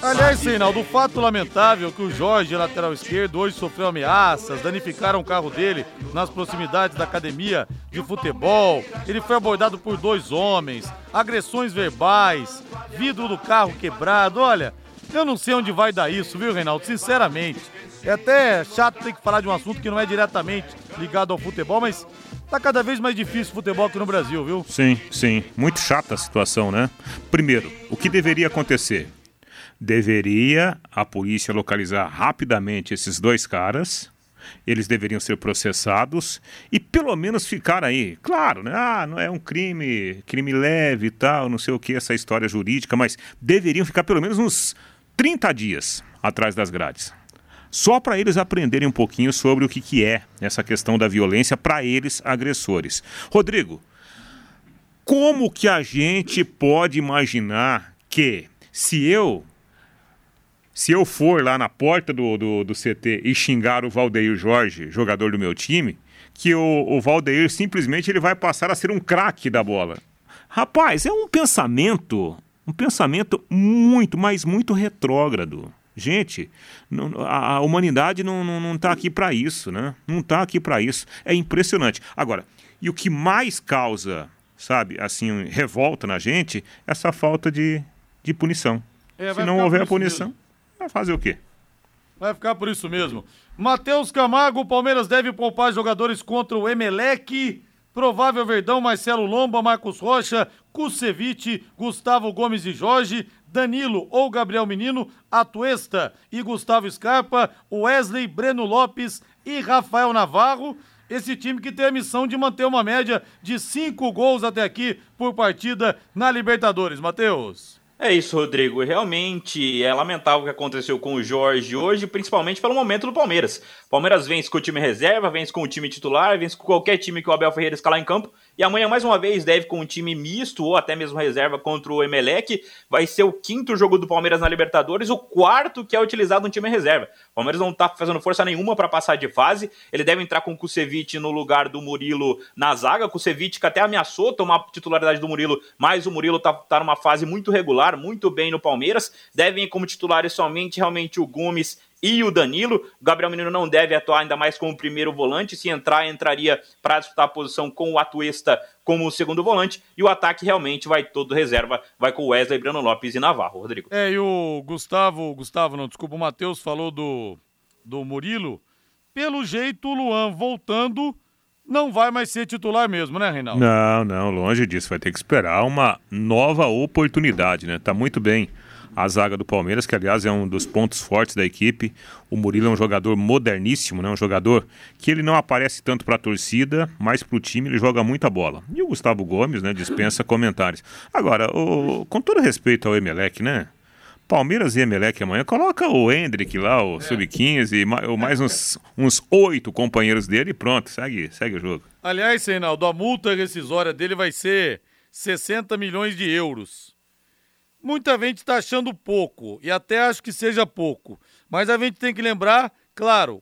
Aliás, Reinaldo, o fato lamentável que o Jorge, lateral esquerdo, hoje sofreu ameaças, danificaram o carro dele nas proximidades da academia de futebol, ele foi abordado por dois homens, agressões verbais, vidro do carro quebrado, olha, eu não sei onde vai dar isso, viu, Reinaldo, sinceramente. É até chato ter que falar de um assunto que não é diretamente ligado ao futebol, mas tá cada vez mais difícil o futebol aqui no Brasil, viu? Sim, sim. Muito chata a situação, né? Primeiro, o que deveria acontecer? Deveria a polícia localizar rapidamente esses dois caras, eles deveriam ser processados e pelo menos ficar aí. Claro, né? Não é um crime leve e tal, não sei o que, essa história jurídica, mas deveriam ficar pelo menos uns 30 dias atrás das grades. Só para eles aprenderem um pouquinho sobre o que é essa questão da violência para eles, agressores. Rodrigo, como que a gente pode imaginar que se eu for lá na porta do CT e xingar o Valdeir Jorge, jogador do meu time, que o Valdeir simplesmente ele vai passar a ser um craque da bola? Rapaz, é um pensamento muito, mas muito retrógrado. Gente, a humanidade não está aqui para isso, né? Não está aqui para isso. É impressionante. Agora, e o que mais causa, sabe, assim, revolta na gente, é essa falta de punição. Se não houver a punição, vai fazer o quê? Vai ficar por isso mesmo. Matheus Camargo, o Palmeiras deve poupar jogadores contra o Emelec provável Verdão, Marcelo Lomba, Marcos Rocha, Kusevich, Gustavo Gomes e Jorge, Danilo ou Gabriel Menino, Atuesta e Gustavo Scarpa, Wesley, Breno Lopes e Rafael Navarro. Esse time que tem a missão de manter uma média de 5 gols até aqui por partida na Libertadores, Matheus. É isso, Rodrigo. Realmente é lamentável o que aconteceu com o Jorge hoje, principalmente pelo momento do Palmeiras. O Palmeiras vence com o time reserva, vence com o time titular, vence com qualquer time que o Abel Ferreira escalar em campo. E amanhã, mais uma vez, deve com um time misto ou até mesmo reserva contra o Emelec. Vai ser o 5º jogo do Palmeiras na Libertadores, o 4º que é utilizado um time em reserva. O Palmeiras não está fazendo força nenhuma para passar de fase. Ele deve entrar com o Kusevich no lugar do Murilo na zaga. O Kusevich que até ameaçou tomar a titularidade do Murilo, mas o Murilo está numa fase muito regular, muito bem no Palmeiras. Devem ir como titulares somente realmente o Gomes e o Danilo. O Gabriel Menino não deve atuar ainda mais como primeiro volante, se entrar, entraria para disputar a posição com o Atuesta como segundo volante, e o ataque realmente vai todo reserva, vai com Wesley, Breno Lopes e Navarro, Rodrigo. É, e o o Matheus falou do Murilo, pelo jeito o Luan voltando não vai mais ser titular mesmo, né, Reinaldo? Não, longe disso, vai ter que esperar uma nova oportunidade, né, tá muito bem a zaga do Palmeiras, que aliás é um dos pontos fortes da equipe. O Murilo é um jogador moderníssimo, né? Um jogador que ele não aparece tanto para a torcida, mas para o time ele joga muita bola. E o Gustavo Gomes, né, dispensa comentários. Agora, com todo respeito ao Emelec, né? Palmeiras e Emelec amanhã, coloca o Hendrick lá, o Sub-15, ou mais uns 8 companheiros dele e pronto, segue o jogo. Aliás, Reinaldo, a multa rescisória dele vai ser 60 milhões de euros. Muita gente está achando pouco, e até acho que seja pouco, mas a gente tem que lembrar, claro,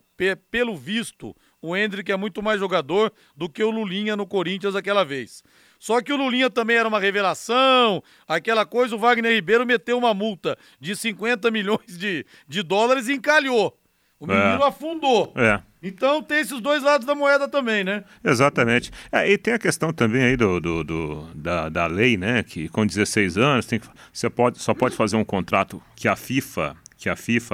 pelo visto, o Hendrick é muito mais jogador do que o Lulinha no Corinthians aquela vez. Só que o Lulinha também era uma revelação, aquela coisa, o Wagner Ribeiro meteu uma multa de 50 milhões de dólares e encalhou. O menino afundou. Então tem esses dois lados da moeda também, né? Exatamente. E tem a questão também aí da lei, né? Que com 16 anos só pode fazer um contrato que a FIFA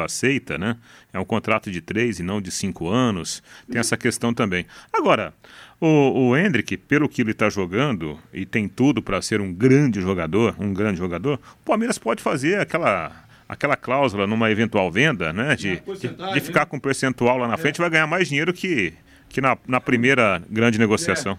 aceita, né? É um contrato de 3 e não de 5 anos. Tem essa questão também. Agora, o Hendrick, pelo que ele está jogando, e tem tudo para ser um grande jogador, o Palmeiras pode fazer aquela cláusula numa eventual venda, né, de ficar com um percentual lá na frente, vai ganhar mais dinheiro que na primeira grande negociação.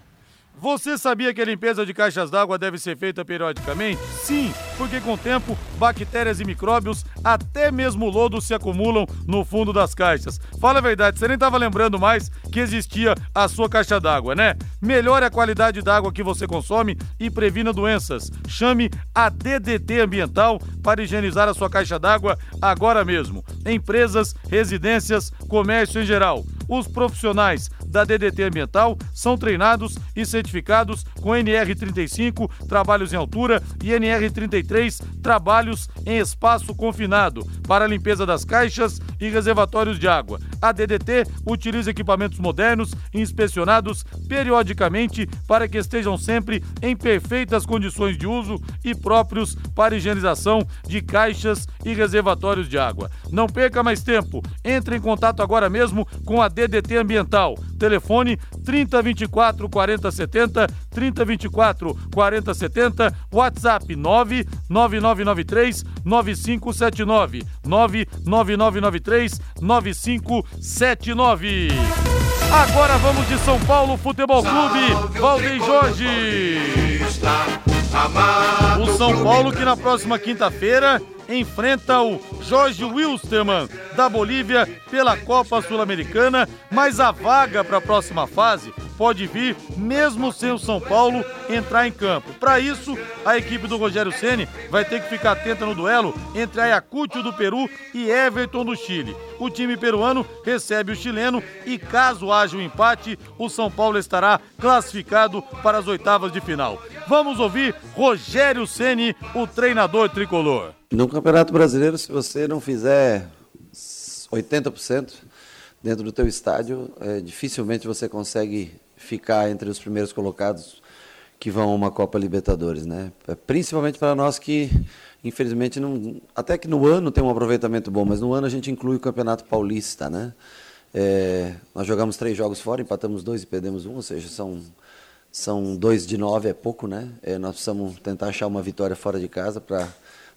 Você sabia que a limpeza de caixas d'água deve ser feita periodicamente? Sim, porque com o tempo, bactérias e micróbios, até mesmo lodo, se acumulam no fundo das caixas. Fala a verdade, você nem estava lembrando mais que existia a sua caixa d'água, né? Melhore a qualidade d'água que você consome e previna doenças. Chame a DDT Ambiental para higienizar a sua caixa d'água agora mesmo. Empresas, residências, comércio em geral. Os profissionais da DDT Ambiental são treinados e certificados com NR35, trabalhos em altura, e NR33, trabalhos em espaço confinado, para a limpeza das caixas e reservatórios de água. A DDT utiliza equipamentos modernos e inspecionados periodicamente para que estejam sempre em perfeitas condições de uso e próprios para higienização de caixas e reservatórios de água. Não perca mais tempo, entre em contato agora mesmo com a DDT Ambiental. Telefone 3024 4070, WhatsApp 99993 9579, 99993 9579. Agora vamos de São Paulo Futebol Clube, Valdeir Jorge. O São Paulo que na próxima quinta-feira enfrenta o Jorge Wilstermann da Bolívia pela Copa Sul-Americana, mas a vaga para a próxima fase pode vir mesmo sem o São Paulo entrar em campo. Para isso, a equipe do Rogério Ceni vai ter que ficar atenta no duelo entre Ayacucho do Peru e Everton do Chile. O time peruano recebe o chileno e, caso haja um empate, o São Paulo estará classificado para as oitavas de final. Vamos ouvir Rogério Ceni, o treinador tricolor. No Campeonato Brasileiro, se você não fizer 80% dentro do teu estádio, dificilmente você consegue ficar entre os primeiros colocados que vão a uma Copa Libertadores, né? Principalmente para nós que, infelizmente, até que no ano tem um aproveitamento bom, mas no ano a gente inclui o Campeonato Paulista, né? Nós jogamos 3 jogos fora, empatamos 2 e perdemos 1, ou seja, são São 2 de 9, é pouco, né? Nós precisamos tentar achar uma vitória fora de casa para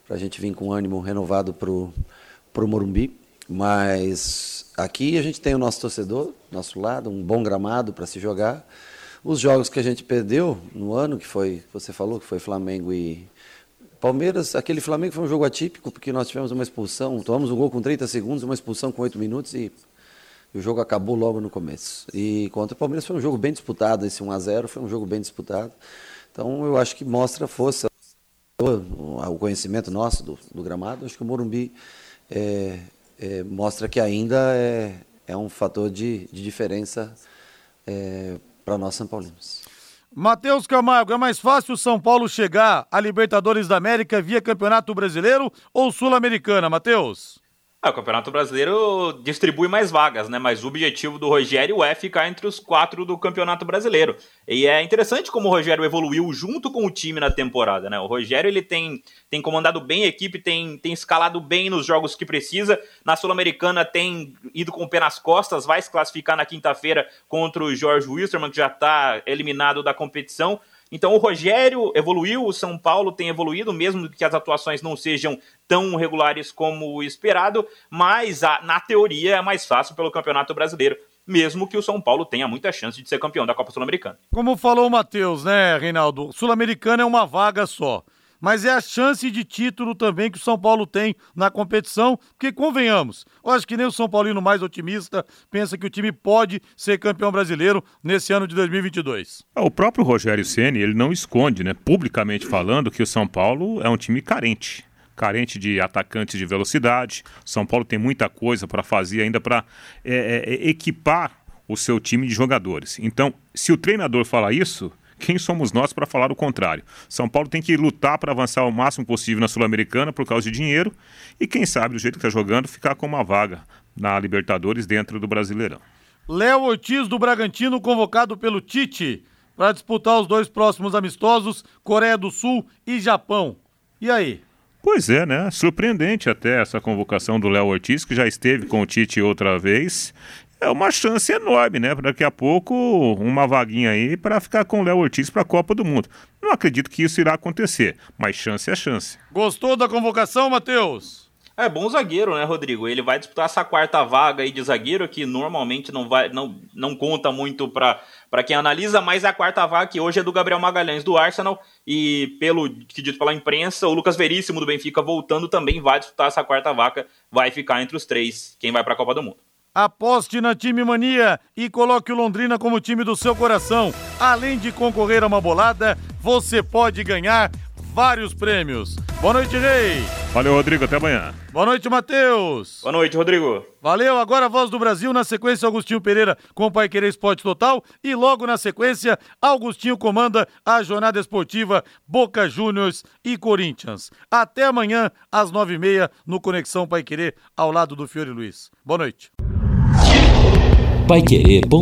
a gente vir com ânimo renovado para o Morumbi. Mas aqui a gente tem o nosso torcedor, nosso lado, um bom gramado para se jogar. Os jogos que a gente perdeu no ano, que foi, você falou, que foi Flamengo e Palmeiras, aquele Flamengo foi um jogo atípico, porque nós tivemos uma expulsão, tomamos um gol com 30 segundos, uma expulsão com 8 minutos e o jogo acabou logo no começo. E contra o Palmeiras foi um jogo bem disputado, esse 1-0 foi um jogo bem disputado. Então eu acho que mostra a força, o conhecimento nosso do gramado. Acho que o Morumbi mostra que ainda é um fator de diferença para nós São Paulinos. Matheus Camargo, é mais fácil o São Paulo chegar à Libertadores da América via Campeonato Brasileiro ou Sul-Americana, Matheus? O Campeonato Brasileiro distribui mais vagas, né? Mas o objetivo do Rogério é ficar entre os 4 do Campeonato Brasileiro. E é interessante como o Rogério evoluiu junto com o time na temporada, né? O Rogério ele tem comandado bem a equipe, tem escalado bem nos jogos que precisa. Na Sul-Americana tem ido com o pé nas costas, vai se classificar na quinta-feira contra o Jorge Wilstermann, que já está eliminado da competição. Então o Rogério evoluiu, o São Paulo tem evoluído, mesmo que as atuações não sejam tão regulares como o esperado, mas na teoria é mais fácil pelo Campeonato Brasileiro, mesmo que o São Paulo tenha muita chance de ser campeão da Copa Sul-Americana. Como falou o Matheus, né, Reinaldo? Sul-Americana é uma vaga só, mas é a chance de título também que o São Paulo tem na competição, porque convenhamos, eu acho que nem o São Paulino mais otimista pensa que o time pode ser campeão brasileiro nesse ano de 2022. O próprio Rogério Ceni, ele não esconde, né, publicamente falando, que o São Paulo é um time carente de atacantes de velocidade. São Paulo tem muita coisa para fazer ainda para equipar o seu time de jogadores. Então, se o treinador falar isso, quem somos nós para falar o contrário? São Paulo tem que lutar para avançar o máximo possível na Sul-Americana por causa de dinheiro e, quem sabe, do jeito que está jogando, ficar com uma vaga na Libertadores dentro do Brasileirão. Léo Ortiz, do Bragantino, convocado pelo Tite para disputar os 2 próximos amistosos, Coreia do Sul e Japão. E aí? Pois é, né? Surpreendente até essa convocação do Léo Ortiz, que já esteve com o Tite outra vez. É uma chance enorme, né? Daqui a pouco, uma vaguinha aí para ficar com o Léo Ortiz para a Copa do Mundo. Não acredito que isso irá acontecer, mas chance é chance. Gostou da convocação, Matheus? É bom zagueiro, né, Rodrigo? Ele vai disputar essa 4ª vaga aí de zagueiro, que normalmente não conta muito para quem analisa, mas é a 4ª vaga que hoje é do Gabriel Magalhães, do Arsenal, e pelo que dito pela imprensa, o Lucas Veríssimo, do Benfica, voltando também, vai disputar essa 4ª vaga, vai ficar entre os 3, quem vai para a Copa do Mundo. Aposte na Time Mania e coloque o Londrina como time do seu coração. Além de concorrer a uma bolada, você pode ganhar vários prêmios. Boa noite, Rei. Valeu, Rodrigo. Até amanhã. Boa noite, Matheus. Boa noite, Rodrigo. Valeu. Agora a Voz do Brasil. Na sequência, Augustinho Pereira com o Paiquerê Esporte Total. E logo na sequência, Augustinho comanda a jornada esportiva Boca Juniors e Corinthians. Até amanhã, às 9h30, no Conexão Paiquerê, ao lado do Fiore Luiz. Boa noite. paiquerê.com.br